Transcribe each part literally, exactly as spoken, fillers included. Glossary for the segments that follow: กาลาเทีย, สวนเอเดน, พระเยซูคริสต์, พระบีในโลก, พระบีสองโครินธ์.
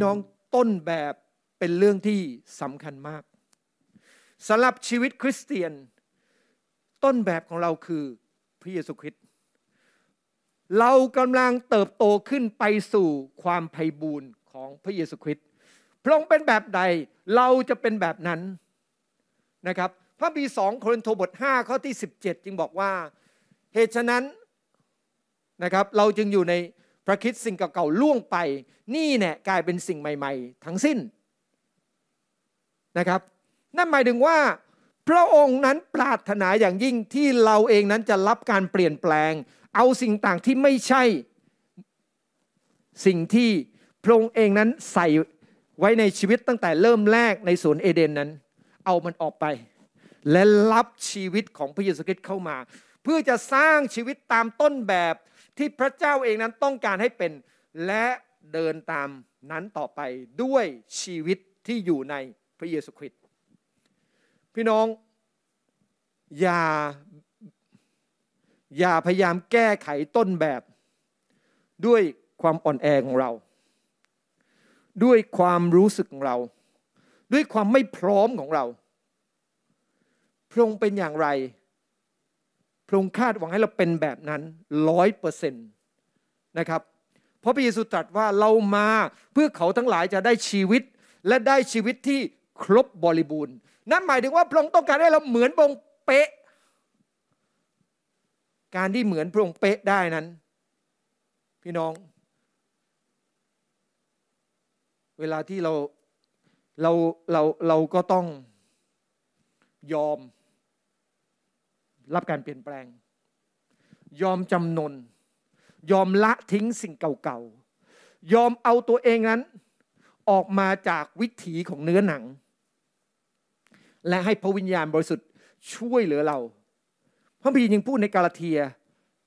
พี่น้องต้นแบบเป็นเรื่องที่สำคัญมากสำหรับชีวิตคริสเตียนต้นแบบของเราคือพระเยซูคริสต์เรากำลังเติบโตขึ้นไปสู่ความไพบูลย์ของพระเยซูคริสต์พระองค์เป็นแบบใดเราจะเป็นแบบนั้นนะครับพระบีสองโครินธ์บทห้าข้อที่สิบเจ็ดจึงบอกว่าเหตุฉะนั้นนะครับเราจึงอยู่ในพระคริสต์สิ่งเก่าๆล่วงไปนี่แหละกลายเป็นสิ่งใหม่ๆทั้งสิ้นนะครับนั่นหมายถึงว่าพระองค์นั้นปรารถนาอย่างยิ่งที่เราเองนั้นจะรับการเปลี่ยนแปลงเอาสิ่งต่างที่ไม่ใช่สิ่งที่พระองค์เองนั้นใส่ไว้ในชีวิตตั้งแต่เริ่มแรกในสวนเอเดนนั้นเอามันออกไปและรับชีวิตของพระเยซูคริสต์เข้ามาเพื่อจะสร้างชีวิตตามต้นแบบที่พระเจ้าเองนั้นต้องการให้เป็นและเดินตามนั้นต่อไปด้วยชีวิตที่อยู่ในพระเยซูคริสต์พี่น้องอย่าอย่าพยายามแก้ไขต้นแบบด้วยความอ่อนแอของเราด้วยความรู้สึกของเราด้วยความไม่พร้อมของเราพระองค์เป็นอย่างไรพระองค์คาดหวังให้เราเป็นแบบนั้น ร้อยเปอร์เซ็นต์ นะครับเพราะพระเยซูตรัสว่าเรามาเพื่อเขาทั้งหลายจะได้ชีวิตและได้ชีวิตที่ครบบริบูรณ์นั่นหมายถึงว่าพระองค์ต้องการให้เราเหมือนพระองค์เป๊ะการที่เหมือนพระองค์เป๊ะได้นั้นพี่น้องเวลาที่เราเราเราเราก็ต้องยอมรับการเปลี่ยนแปลงยอมจำนนยอมละทิ้งสิ่งเก่าๆยอมเอาตัวเองนั้นออกมาจากวิถีของเนื้อหนังและให้พระวิญญาณบริสุทธิ์ช่วยเหลือเราพระบิดายังพูดในกาลาเทีย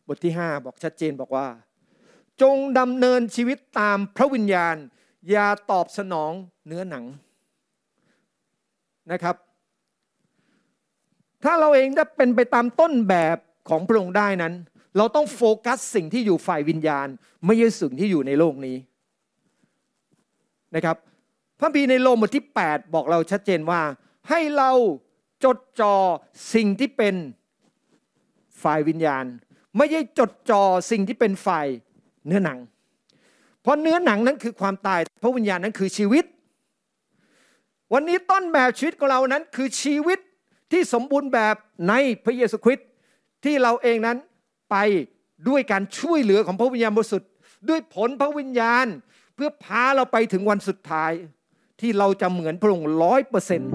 บทที่ห้าบอกชัดเจนบอกว่าจงดำเนินชีวิตตามพระวิญญาณอย่าตอบสนองเนื้อหนังนะครับถ้าเราเองจะเป็นไปตามต้นแบบของพระองค์ได้นั้นเราต้องโฟกัสสิ่งที่อยู่ฝ่ายวิญญาณไม่ใช่สิ่งที่อยู่ในโลกนี้นะครับพระบีในโลกบทที่แปดบอกเราชัดเจนว่าให้เราจดจ่อสิ่งที่เป็นฝ่ายวิญญาณไม่ใช่จดจ่อสิ่งที่เป็นฝ่ายเนื้อหนังเพราะเนื้อหนังนั้นคือความตายพระวิญญาณนั้นคือชีวิตวันนี้ต้นแบบชีวิตของเรานั้นคือชีวิตที่สมบูรณ์แบบในพระเยซูคริสต์ที่เราเองนั้นไปด้วยการช่วยเหลือของพระวิญญาณบริสุทธิ์ด้วยผลพระวิญญาณเพื่อพาเราไปถึงวันสุดท้ายที่เราจะเหมือนพระองค์ ร้อยเปอร์เซ็นต์